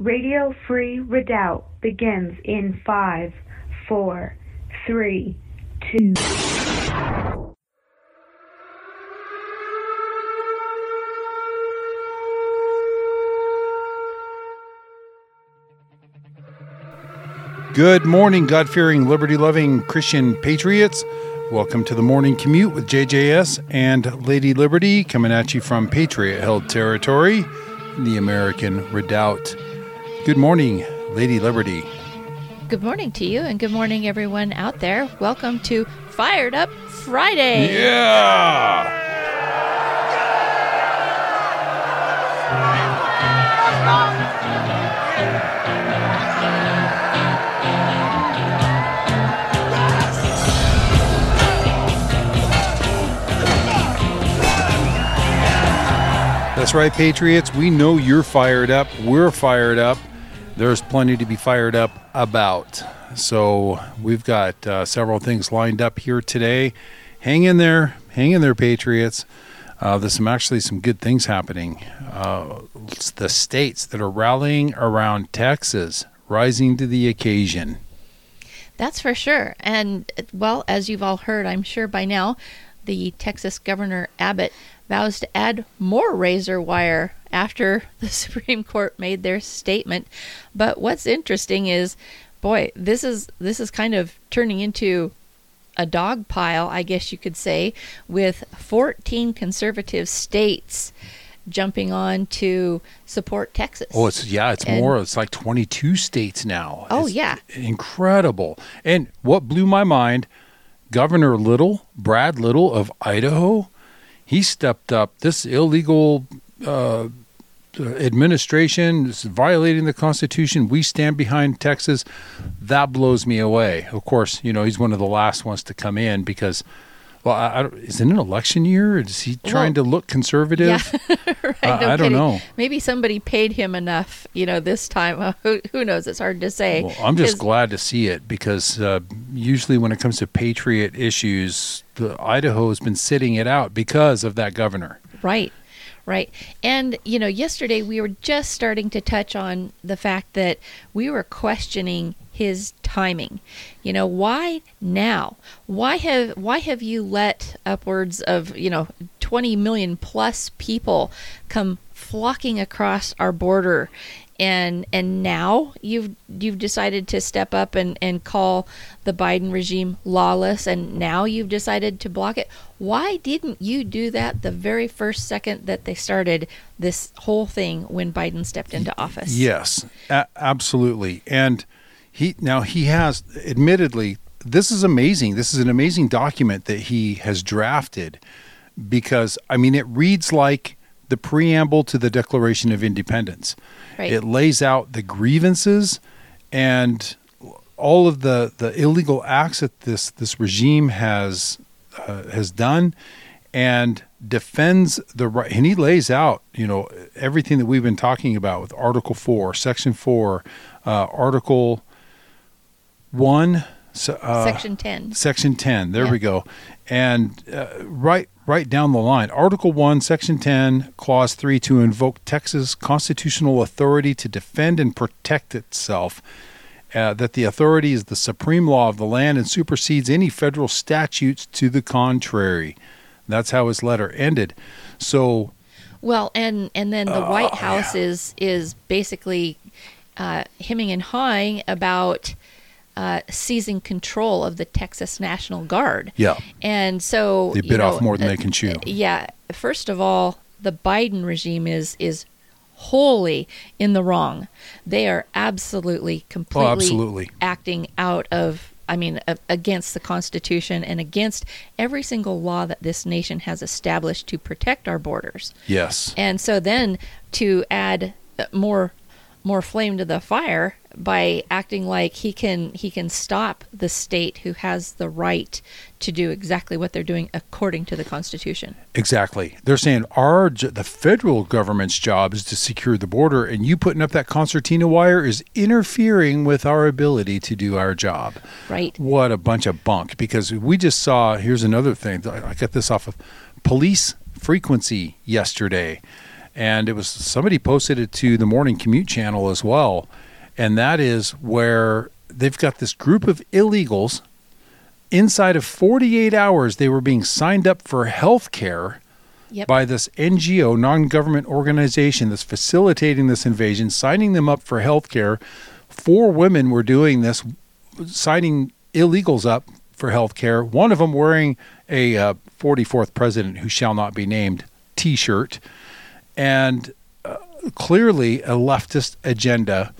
Radio Free Redoubt begins in 5, 4, 3, 2. Good morning, God-fearing, liberty-loving Christian patriots. Welcome to The Morning Commute with JJS and Lady Liberty, coming at you from Patriot-held territory, the American Redoubt. Good morning, Lady Liberty. Good morning to you, and good morning, everyone out there. Welcome to Fired Up Friday. Yeah! That's right, Patriots. We know you're fired up. We're fired up. There's plenty to be fired up about. So we've got several things lined up here today. Hang in there, Patriots. There's some good things happening. The states that are rallying around Texas, rising to the occasion. That's for sure. And, well, as you've all heard, I'm sure by now, the Texas Governor Abbott vows to add more razor wire after the Supreme Court made their statement. But what's interesting is, boy, this is kind of turning into a dog pile, I guess you could say, with 14 conservative states jumping on to support Texas. Oh, it's like 22 states now. Oh, it's incredible. And what blew my mind, Governor Little, Brad Little of Idaho, he stepped up. This illegal administration is violating the Constitution. We stand behind Texas. That blows me away. Of course, you know, he's one of the last ones to come in because, well, is it an election year? Is he trying to look conservative? Yeah. I don't know. Maybe somebody paid him enough, you know, this time. Who knows? It's hard to say. Well, I'm just glad to see it because usually when it comes to patriot issues, Idaho has been sitting it out because of that governor. Right. And, you know, yesterday we were just starting to touch on the fact that we were questioning his timing. You know, why now? Why have you let upwards of, 20 million plus people come flocking across our border, and now you've decided to step up and call the Biden regime lawless, and now you've decided to block it? Why didn't you do that the very first second that they started this whole thing when Biden stepped into office? Yes, absolutely. And He has, admittedly, this is amazing. This is an amazing document that he has drafted because, I mean, it reads like the preamble to the Declaration of Independence. Right. It lays out the grievances and all of the illegal acts that this regime has done, and defends the right. And he lays out, everything that we've been talking about with Article 4, Section 4, Article 1, Section 10. Section 10. There we go. And right down the line, Article 1, Section 10, Clause 3, to invoke Texas constitutional authority to defend and protect itself, that the authority is the supreme law of the land and supersedes any federal statutes to the contrary. That's how his letter ended. So, well, and then the White House is basically hemming and hawing about seizing control of the Texas National Guard. Yeah. And so they bit off more than they can chew. Yeah. First of all, the Biden regime is wholly in the wrong. They are completely acting out of, against the Constitution and against every single law that this nation has established to protect our borders. Yes. And so then to add more flame to the fire by acting like he can stop the state who has the right to do exactly what they're doing according to the Constitution. Exactly. They're saying the federal government's job is to secure the border, and you putting up that concertina wire is interfering with our ability to do our job. Right. What a bunch of bunk, because we just saw, here's another thing, I got this off of police frequency yesterday. And it was somebody posted it to the Morning Commute channel as well. And that is where they've got this group of illegals. Inside of 48 hours, they were being signed up for health care by this NGO, non-government organization that's facilitating this invasion, signing them up for health care. 4 women were doing this, signing illegals up for health care. One of them wearing a 44th president who shall not be named T-shirt. And clearly a leftist agenda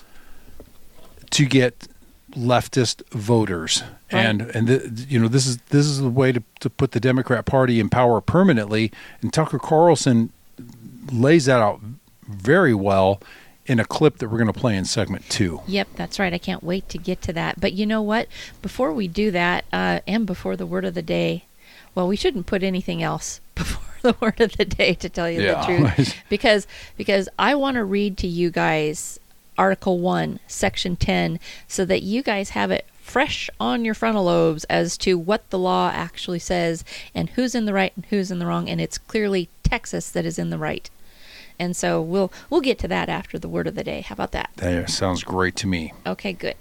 to get leftist voters. Right. This is the way to put the Democrat Party in power permanently. And Tucker Carlson lays that out very well in a clip that we're going to play in segment 2. Yep, that's right. I can't wait to get to that. But you know what? Before we do that, and before the word of the day, well, we shouldn't put anything else before the word of the day, to tell you the truth, because I want to read to you guys Article 1, Section 10, so that you guys have it fresh on your frontal lobes as to what the law actually says and who's in the right and who's in the wrong. And it's clearly Texas that is in the right. And so we'll get to that after the word of the day. How about that? That sounds great to me. Okay, good.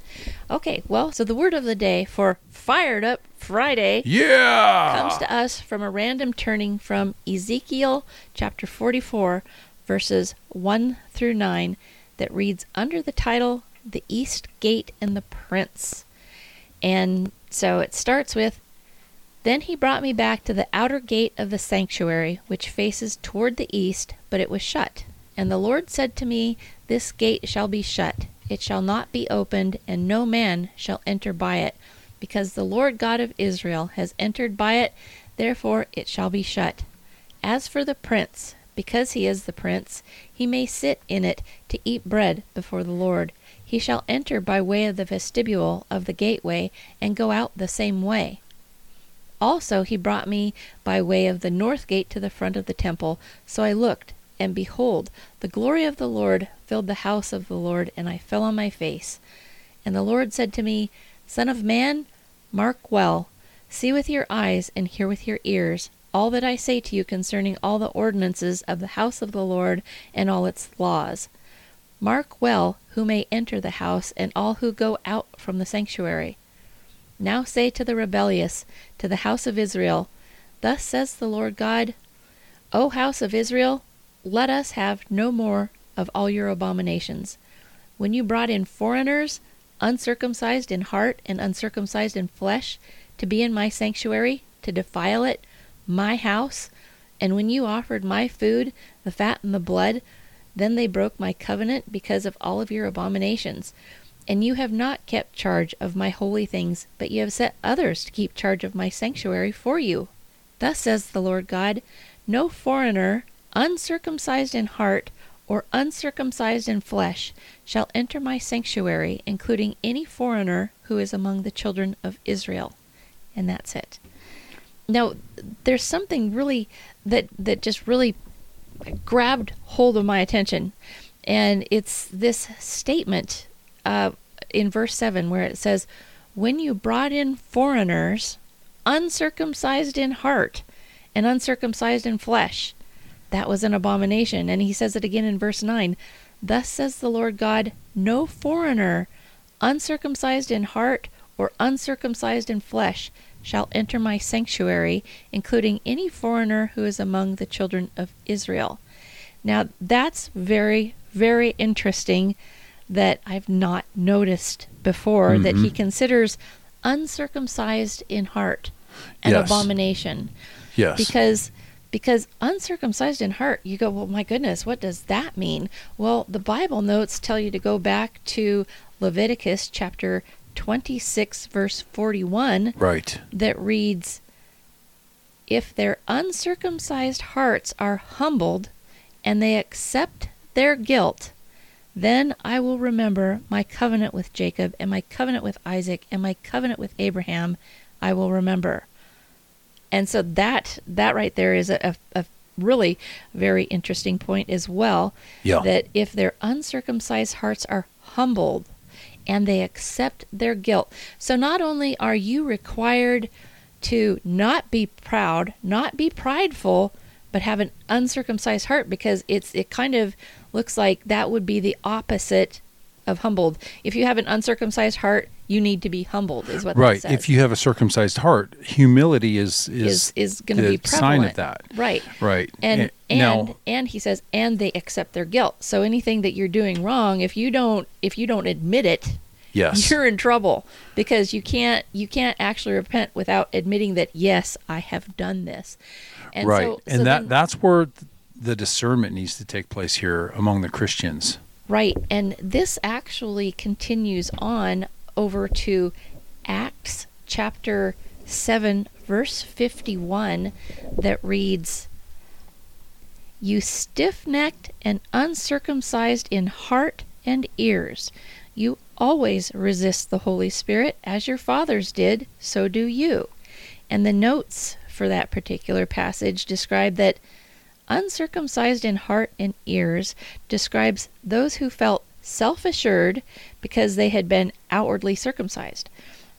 Okay, well, so the word of the day for Fired Up Friday comes to us from a random turning from Ezekiel chapter 44, verses 1 through 9, that reads under the title, The East Gate and the Prince. And so it starts with, Then he brought me back to the outer gate of the sanctuary, which faces toward the east, but it was shut. And the Lord said to me, This gate shall be shut. It shall not be opened, and no man shall enter by it, because the Lord God of Israel has entered by it, therefore it shall be shut. As for the prince, because he is the prince, he may sit in it to eat bread before the Lord. He shall enter by way of the vestibule of the gateway, and go out the same way. Also he brought me by way of the north gate to the front of the temple. So I looked, and behold, the glory of the Lord filled the house of the Lord, and I fell on my face. And the Lord said to me, Son of man, mark well, see with your eyes and hear with your ears all that I say to you concerning all the ordinances of the house of the Lord and all its laws. Mark well who may enter the house and all who go out from the sanctuary. Now say to the rebellious, to the house of Israel, Thus says the Lord God, O house of Israel, let us have no more of all your abominations. When you brought in foreigners, uncircumcised in heart and uncircumcised in flesh, to be in my sanctuary, to defile it, my house, and when you offered my food, the fat and the blood, then they broke my covenant because of all of your abominations. And you have not kept charge of my holy things, but you have set others to keep charge of my sanctuary for you. Thus says the Lord God, No foreigner, uncircumcised in heart, or uncircumcised in flesh, shall enter my sanctuary, including any foreigner who is among the children of Israel. And that's it. Now, there's something really that just really grabbed hold of my attention. And it's this statement in verse 7, where it says, When you brought in foreigners, uncircumcised in heart and uncircumcised in flesh, that was an abomination. And he says it again in verse 9, Thus says the Lord God, No foreigner, uncircumcised in heart or uncircumcised in flesh, shall enter my sanctuary, including any foreigner who is among the children of Israel. Now, that's very, very interesting, that I've not noticed before, that he considers uncircumcised in heart an abomination. Yes. Because uncircumcised in heart, you go, well, my goodness, what does that mean? Well, the Bible notes tell you to go back to Leviticus chapter 26, verse 41. Right. That reads, If their uncircumcised hearts are humbled and they accept their guilt, then I will remember my covenant with Jacob and my covenant with Isaac and my covenant with Abraham, I will remember. And so that right there is a really very interesting point as well, that if their uncircumcised hearts are humbled and they accept their guilt. So not only are you required to not be proud, not be prideful, but have an uncircumcised heart, because it kind of looks like that would be the opposite of humbled. If you have an uncircumcised heart, you need to be humbled, is what that says. Right. If you have a circumcised heart, humility is going to be prevalent. Sign of that. Right. Right. And he says, and they accept their guilt. So anything that you're doing wrong, if you don't admit it, yes, you're in trouble, because you can't actually repent without admitting that, yes, I have done this. And right. So that's where the discernment needs to take place here among the Christians. Right. And this actually continues on over to Acts chapter 7, verse 51, that reads, "You stiff-necked and uncircumcised in heart and ears, you always resist the Holy Spirit, as your fathers did, so do you." And the notes for that particular passage describe that uncircumcised in heart and ears describes those who felt self-assured because they had been outwardly circumcised.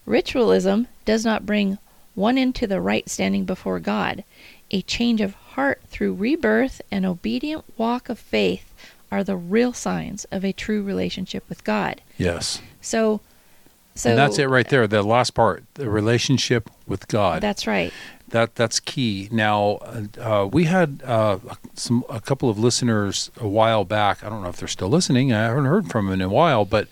Ritualism does not bring one into the right standing before God. A change of heart through rebirth and obedient walk of faith are the real signs of a true relationship with God. Yes. So and that's it right there, the last part, the relationship with God. That's right. That's key. Now, we had a couple of listeners a while back. I don't know if they're still listening. I haven't heard from them in a while, but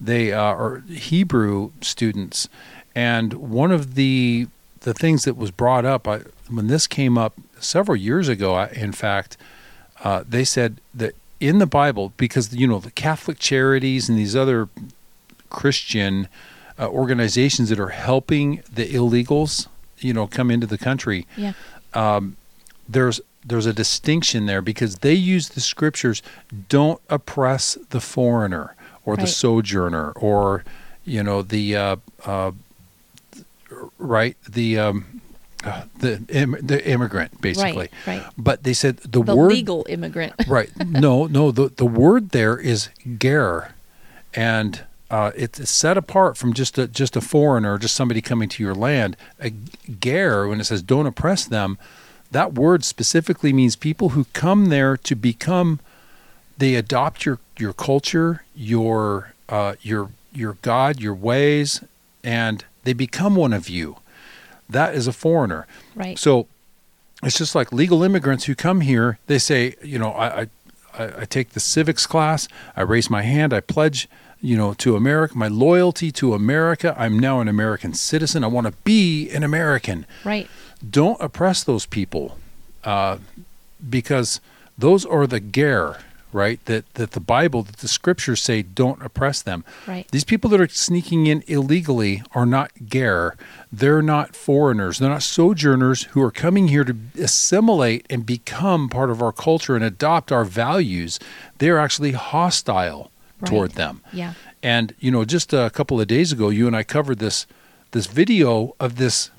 they are Hebrew students. And one of the things that was brought up, when this came up several years ago, in fact, they said that in the Bible, because, you know, the Catholic Charities and these other Christian organizations that are helping the illegals, you know, come into the country. Yeah. There's a distinction there, because they use the scriptures, don't oppress the foreigner or the sojourner, or, you know, the immigrant, basically. Right. But they said the word legal immigrant. Right. No. The word there is ger, and it's set apart from just a foreigner, just somebody coming to your land. A ger, when it says don't oppress them, that word specifically means people who come there to become. They adopt your culture, your God, your ways, and they become one of you. That is a foreigner. Right. So it's just like legal immigrants who come here. They say, you know, I take the civics class. I raise my hand. I pledge, you know, to America, my loyalty to America. I'm now an American citizen. I want to be an American. Right. Don't oppress those people, because those are the ger, right? That the Bible, that the scriptures say, don't oppress them. Right. These people that are sneaking in illegally are not ger. They're not foreigners. They're not sojourners who are coming here to assimilate and become part of our culture and adopt our values. They're actually hostile toward them. Yeah. And, you know, just a couple of days ago, you and I covered this video of this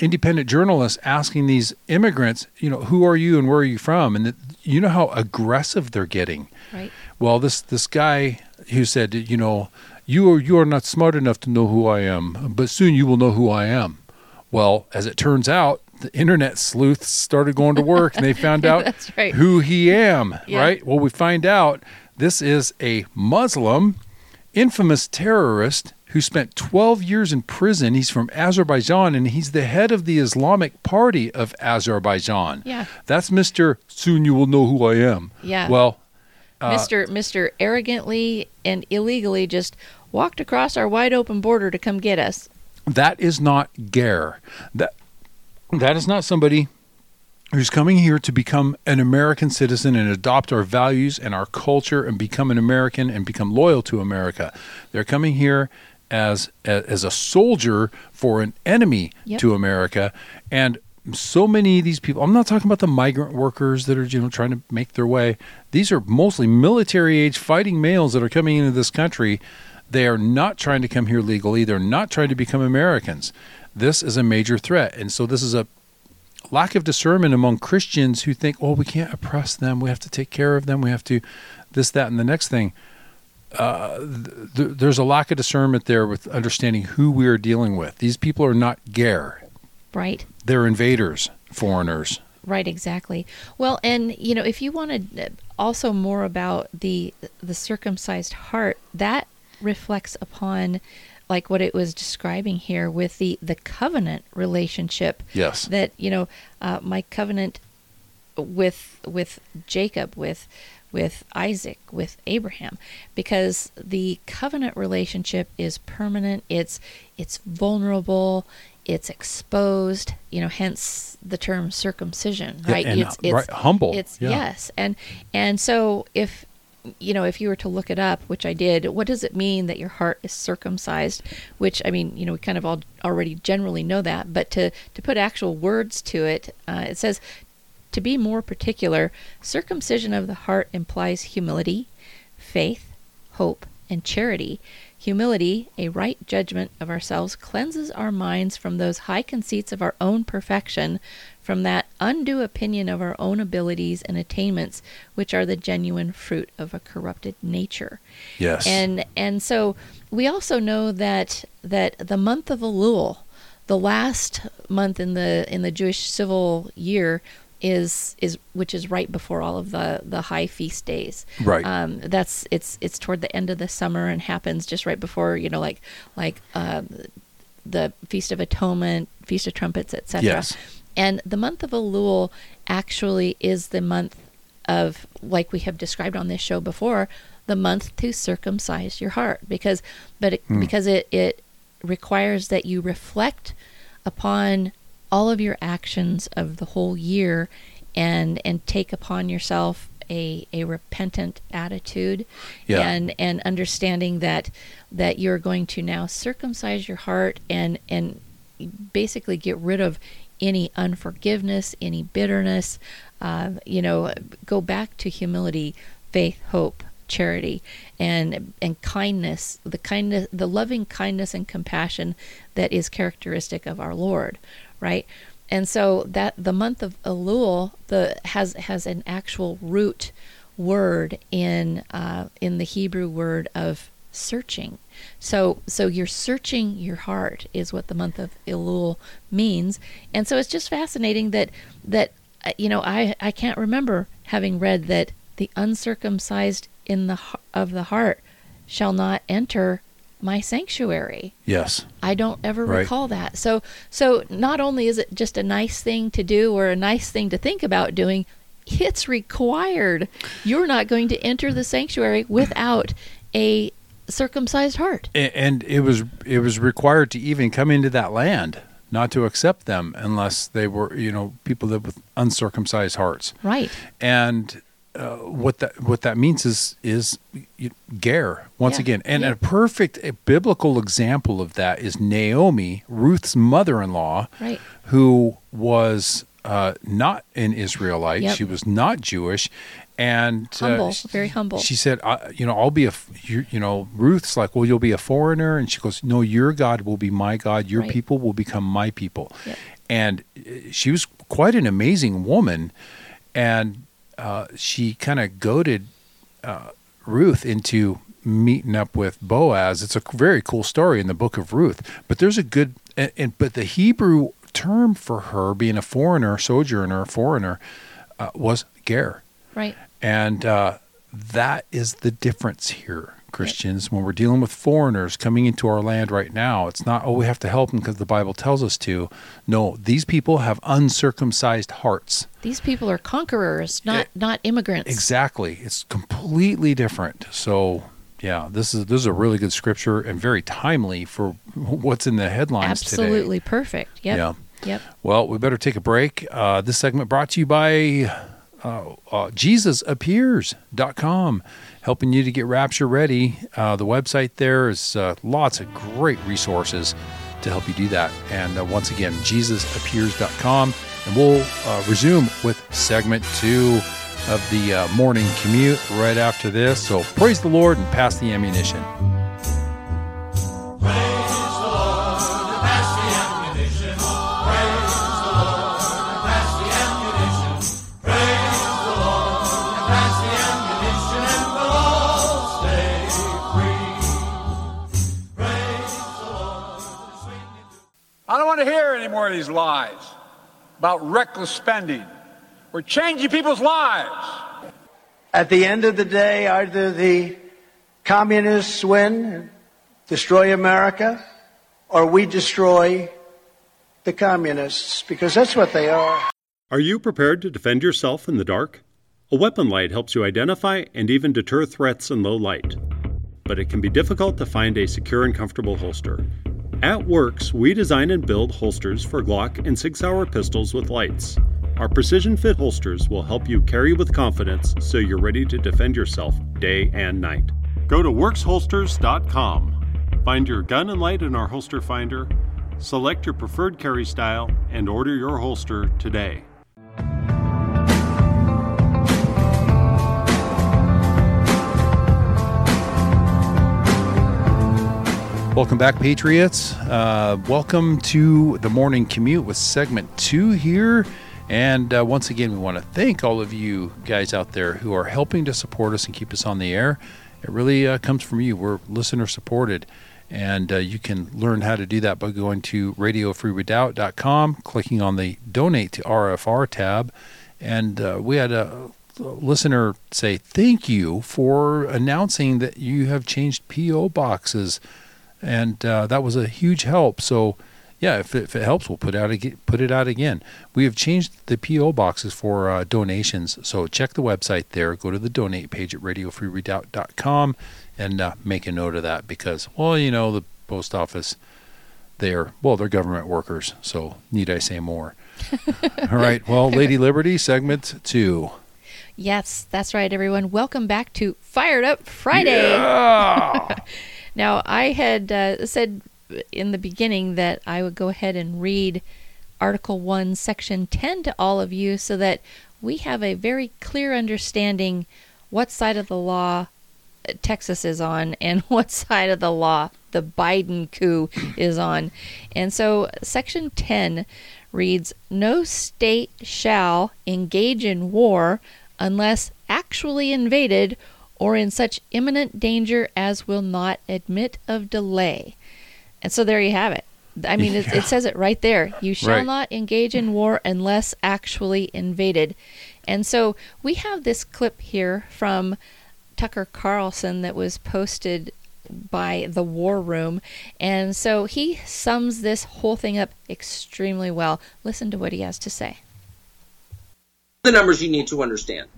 independent journalist asking these immigrants, you know, who are you and where are you from? And you know how aggressive they're getting. Right. Well, this guy who said, you know, you are not smart enough to know who I am, but soon you will know who I am. Well, as it turns out, the internet sleuths started going to work and they found out who he am, yeah. Right? Well, we find out this is a Muslim, infamous terrorist who spent 12 years in prison. He's from Azerbaijan, and he's the head of the Islamic Party of Azerbaijan. Yeah. That's Mr. Soon you will know who I am. Yeah. Well, Mr. arrogantly and illegally just walked across our wide open border to come get us. That is not ger. That is not somebody who's coming here to become an American citizen and adopt our values and our culture and become an American and become loyal to America. They're coming here as a soldier for an enemy to America. And so many of these people, I'm not talking about the migrant workers that are, you know, trying to make their way. These are mostly military age fighting males that are coming into this country. They are not trying to come here legally. They're not trying to become Americans. This is a major threat. And so this is a lack of discernment among Christians who think, oh, we can't oppress them. We have to take care of them. We have to this, that, and the next thing. There's a lack of discernment there with understanding who we are dealing with. These people are not ger. Right. They're invaders, foreigners, Right, exactly. Well, and you know, if you wanted also more about the circumcised heart, that reflects upon like what it was describing here with the covenant relationship. Yes. That, you know, my covenant with Jacob, with Isaac, with Abraham, because the covenant relationship is permanent. It's vulnerable. It's exposed, you know, hence the term circumcision, right? Yeah, and it's right, humble. It's, yeah. Yes. And so if, you know, if you were to look it up, which I did, what does it mean that your heart is circumcised? Which, I mean, you know, we kind of all already generally know that, but to put actual words to it, it says, to be more particular, circumcision of the heart implies humility, faith, hope, and charity. Humility, a right judgment of ourselves, cleanses our minds from those high conceits of our own perfection, from that undue opinion of our own abilities and attainments, which are the genuine fruit of a corrupted nature. Yes. And so we also know that the month of Elul, the last month in the Jewish civil year, is which is right before all of the high feast days. Right. That's it's toward the end of the summer and happens just right before, you know, like the Feast of Atonement, Feast of Trumpets, etc. Yes. And the month of Elul actually is the month of, like we have described on this show before, the month to circumcise your heart, because it requires that you reflect upon all of your actions of the whole year and take upon yourself a repentant attitude, yeah, and understanding that you're going to now circumcise your heart and basically get rid of any unforgiveness, any bitterness, you know, go back to humility, faith, hope, charity, and kindness, the loving kindness and compassion that is characteristic of our Lord. Right, and so that the month of Elul has an actual root word in the Hebrew word of searching. So you're searching your heart is what the month of Elul means, and so it's just fascinating that you know, I can't remember having read that the uncircumcised of the heart shall not enter my sanctuary. Yes. I don't ever recall that. So not only is it just a nice thing to do or a nice thing to think about doing, it's required. You're not going to enter the sanctuary without a circumcised heart. And it was required to even come into that land, not to accept them unless they were, you know, people live with uncircumcised hearts. Right. And what that means is ger once again, and a perfect biblical example of that is Naomi, Ruth's mother-in-law, right, who was not an Israelite. Yep. She was not Jewish, and humble, very humble. She said, "You know, I'll be a you know." Ruth's like, "Well, you'll be a foreigner," and she goes, "No, your God will be my God. Your people will become my people." Yep. And she was quite an amazing woman, and she kind of goaded Ruth into meeting up with Boaz. It's a very cool story in the book of Ruth. But there's a good, but the Hebrew term for her being a foreigner, sojourner, foreigner, was ger. Right. And that is the difference here, Christians. Right. When we're dealing with foreigners coming into our land right now, it's not, oh, we have to help them because the Bible tells us to. No, these people have uncircumcised hearts. These people are conquerors, not immigrants. Exactly. It's completely different. So, yeah, this is a really good scripture and very timely for what's in the headlines today. Absolutely perfect. Yep. Yeah. Yep. Well, we better take a break. This segment brought to you by JesusAppears.com, helping you to get rapture ready. The website there is lots of great resources to help you do that. And once again, JesusAppears.com. And we'll resume with segment 2 of the morning commute right after this. So praise the Lord and pass the ammunition. I don't want to hear any more of these lies about reckless spending We're changing people's lives. At the end of the day, either the communists win and destroy America, or we destroy the communists, because that's what they are. Are you prepared to defend yourself in the dark? A weapon light helps you identify and even deter threats in low light. But it can be difficult to find a secure and comfortable holster. At Works, we design and build holsters for Glock and 6-Hour pistols with lights. Our precision fit holsters will help you carry with confidence so you're ready to defend yourself day and night. Go to WorksHolsters.com. Find your gun and light in our holster finder, select your preferred carry style, and order your holster today. Welcome back, Patriots. Welcome to The Morning Commute with segment 2 here. And once again, we want to thank all of you guys out there who are helping to support us and keep us on the air. It really comes from you. We're listener supported. And you can learn how to do that by going to RadioFreeRedoubt.com, clicking on the Donate to RFR tab. And we had a listener say, thank you for announcing that you have changed P.O. boxes. And that was a huge help. So, yeah, if it helps, we'll put it out again. We have changed the P.O. boxes for donations. So check the website there. Go to the donate page at RadioFreeRedoubt.com and make a note of that because, well, you know, the post office, they're government workers. So need I say more? All right. Well, Lady Liberty, segment 2. Yes, that's right, everyone. Welcome back to Fired Up Friday. Yeah! Now, I had said in the beginning that I would go ahead and read Article 1, Section 10 to all of you so that we have a very clear understanding what side of the law Texas is on and what side of the law the Biden coup is on. And so Section 10 reads, no state shall engage in war unless actually invaded or in such imminent danger as will not admit of delay. And so there you have it. I mean, it says it right there. You shall not engage in war unless actually invaded. And so we have this clip here from Tucker Carlson that was posted by the War Room. And so he sums this whole thing up extremely well. Listen to what he has to say. The numbers you need to understand.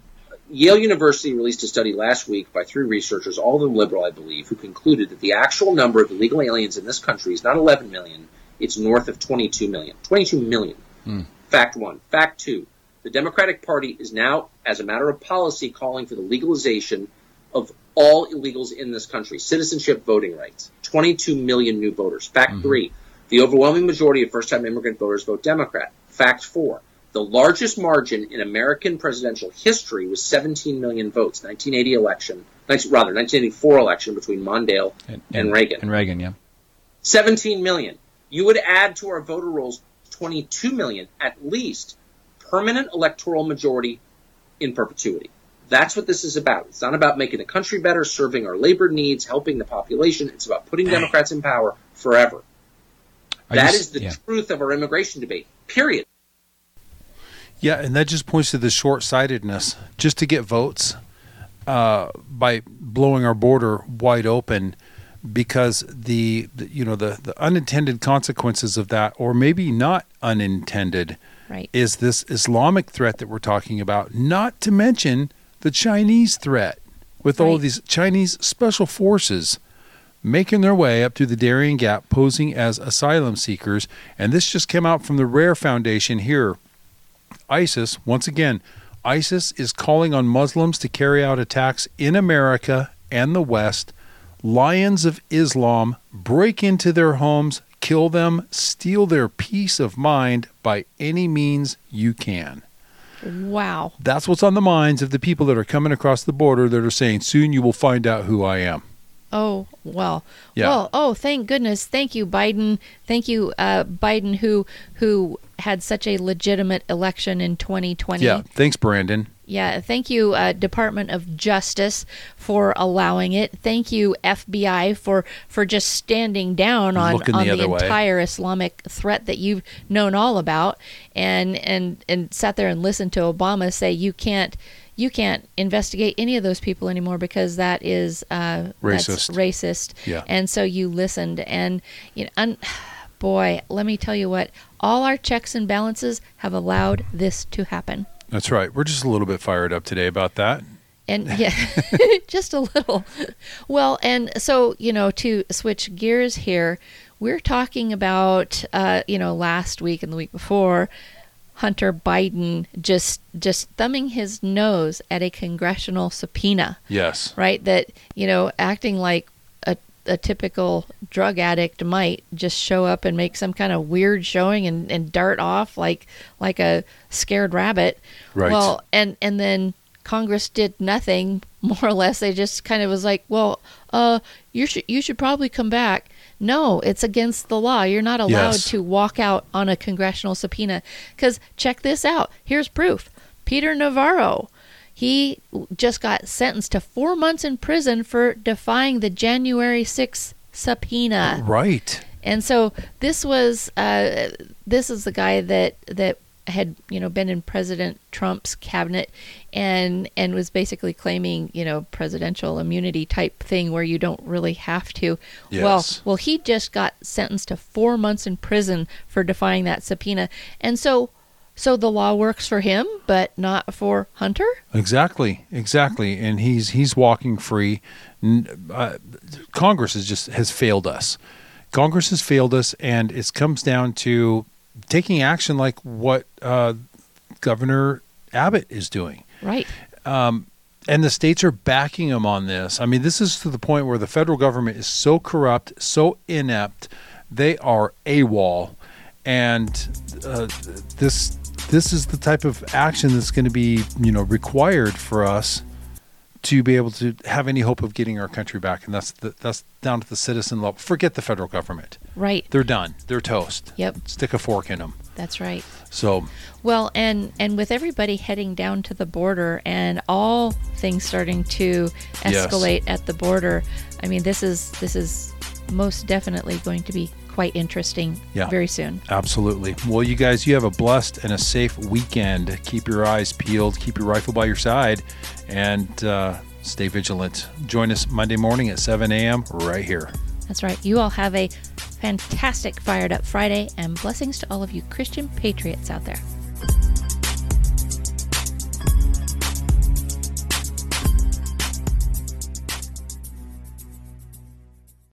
Yale University released a study last week by 3 researchers, all of them liberal, I believe, who concluded that the actual number of illegal aliens in this country is not 11 million, it's north of 22 million. 22 million. Mm. Fact 1. Fact 2. The Democratic Party is now, as a matter of policy, calling for the legalization of all illegals in this country. Citizenship, voting rights. 22 million new voters. Fact 3. The overwhelming majority of first-time immigrant voters vote Democrat. Fact 4. The largest margin in American presidential history was 17 million votes, 1984 election between Mondale and Reagan. And Reagan, yeah. 17 million. You would add to our voter rolls 22 million, at least, permanent electoral majority in perpetuity. That's what this is about. It's not about making the country better, serving our labor needs, helping the population. It's about putting Democrats in power forever. That is the truth of our immigration debate, period. Yeah, and that just points to the short-sightedness. Just to get votes by blowing our border wide open, because the unintended consequences of that, or maybe not unintended, is this Islamic threat that we're talking about. Not to mention the Chinese threat with all of these Chinese special forces making their way up through the Darien Gap, posing as asylum seekers, and this just came out from the Rare Foundation here. ISIS is calling on Muslims to carry out attacks in America and the West. Lions of Islam break into their homes, kill them, steal their peace of mind by any means you can. Wow. That's what's on the minds of the people that are coming across the border that are saying, soon you will find out who I am. Oh, well. Yeah. Well, thank goodness. Thank you, Biden. Thank you, Biden, who had such a legitimate election in 2020. Yeah, thanks, Brandon. Yeah, thank you, Department of Justice, for allowing it. Thank you, FBI, for just standing down on the entire Islamic threat that you've known all about, and sat there and listened to Obama say you can't investigate any of those people anymore because that is racist. Yeah. And so you listened, and boy, let me tell you what, all our checks and balances have allowed this to happen. That's right. We're just a little bit fired up today about that. And yeah, just a little. Well, and so, to switch gears here, we're talking about, last week and the week before, Hunter Biden just thumbing his nose at a congressional subpoena. Yes. Right? That, acting like a typical drug addict might just show up and make some kind of weird showing and dart off like a scared rabbit. Right. Well, and then Congress did nothing, more or less. They just kind of was like, well, you should probably come back. No, it's against the law. You're not allowed to walk out on a congressional subpoena. Because check this out. Here's proof. Peter Navarro. He just got sentenced to 4 months in prison for defying the January 6th subpoena. Right. And so this is the guy that had been in President Trump's cabinet and was basically claiming presidential immunity type thing where you don't really have to. Yes. Well, he just got sentenced to 4 months in prison for defying that subpoena, and so. So the law works for him, but not for Hunter? Exactly. And he's walking free. Congress has failed us. Congress has failed us, and it comes down to taking action like what Governor Abbott is doing. Right. And the states are backing him on this. I mean, this is to the point where the federal government is so corrupt, so inept, they are AWOL. And this is the type of action that's going to be, required for us to be able to have any hope of getting our country back. And that's down to the citizen level. Forget the federal government. Right. They're done. They're toast. Yep. Stick a fork in them. That's right. So. Well, and with everybody heading down to the border and all things starting to escalate at the border, I mean, this is most definitely going to be quite interesting very soon. Absolutely. Well, you guys, you have a blessed and a safe weekend. Keep your eyes peeled, keep your rifle by your side, and stay vigilant. Join us Monday morning at 7 a.m. right here. That's right. You all have a fantastic Fired Up Friday, and blessings to all of you Christian patriots out there.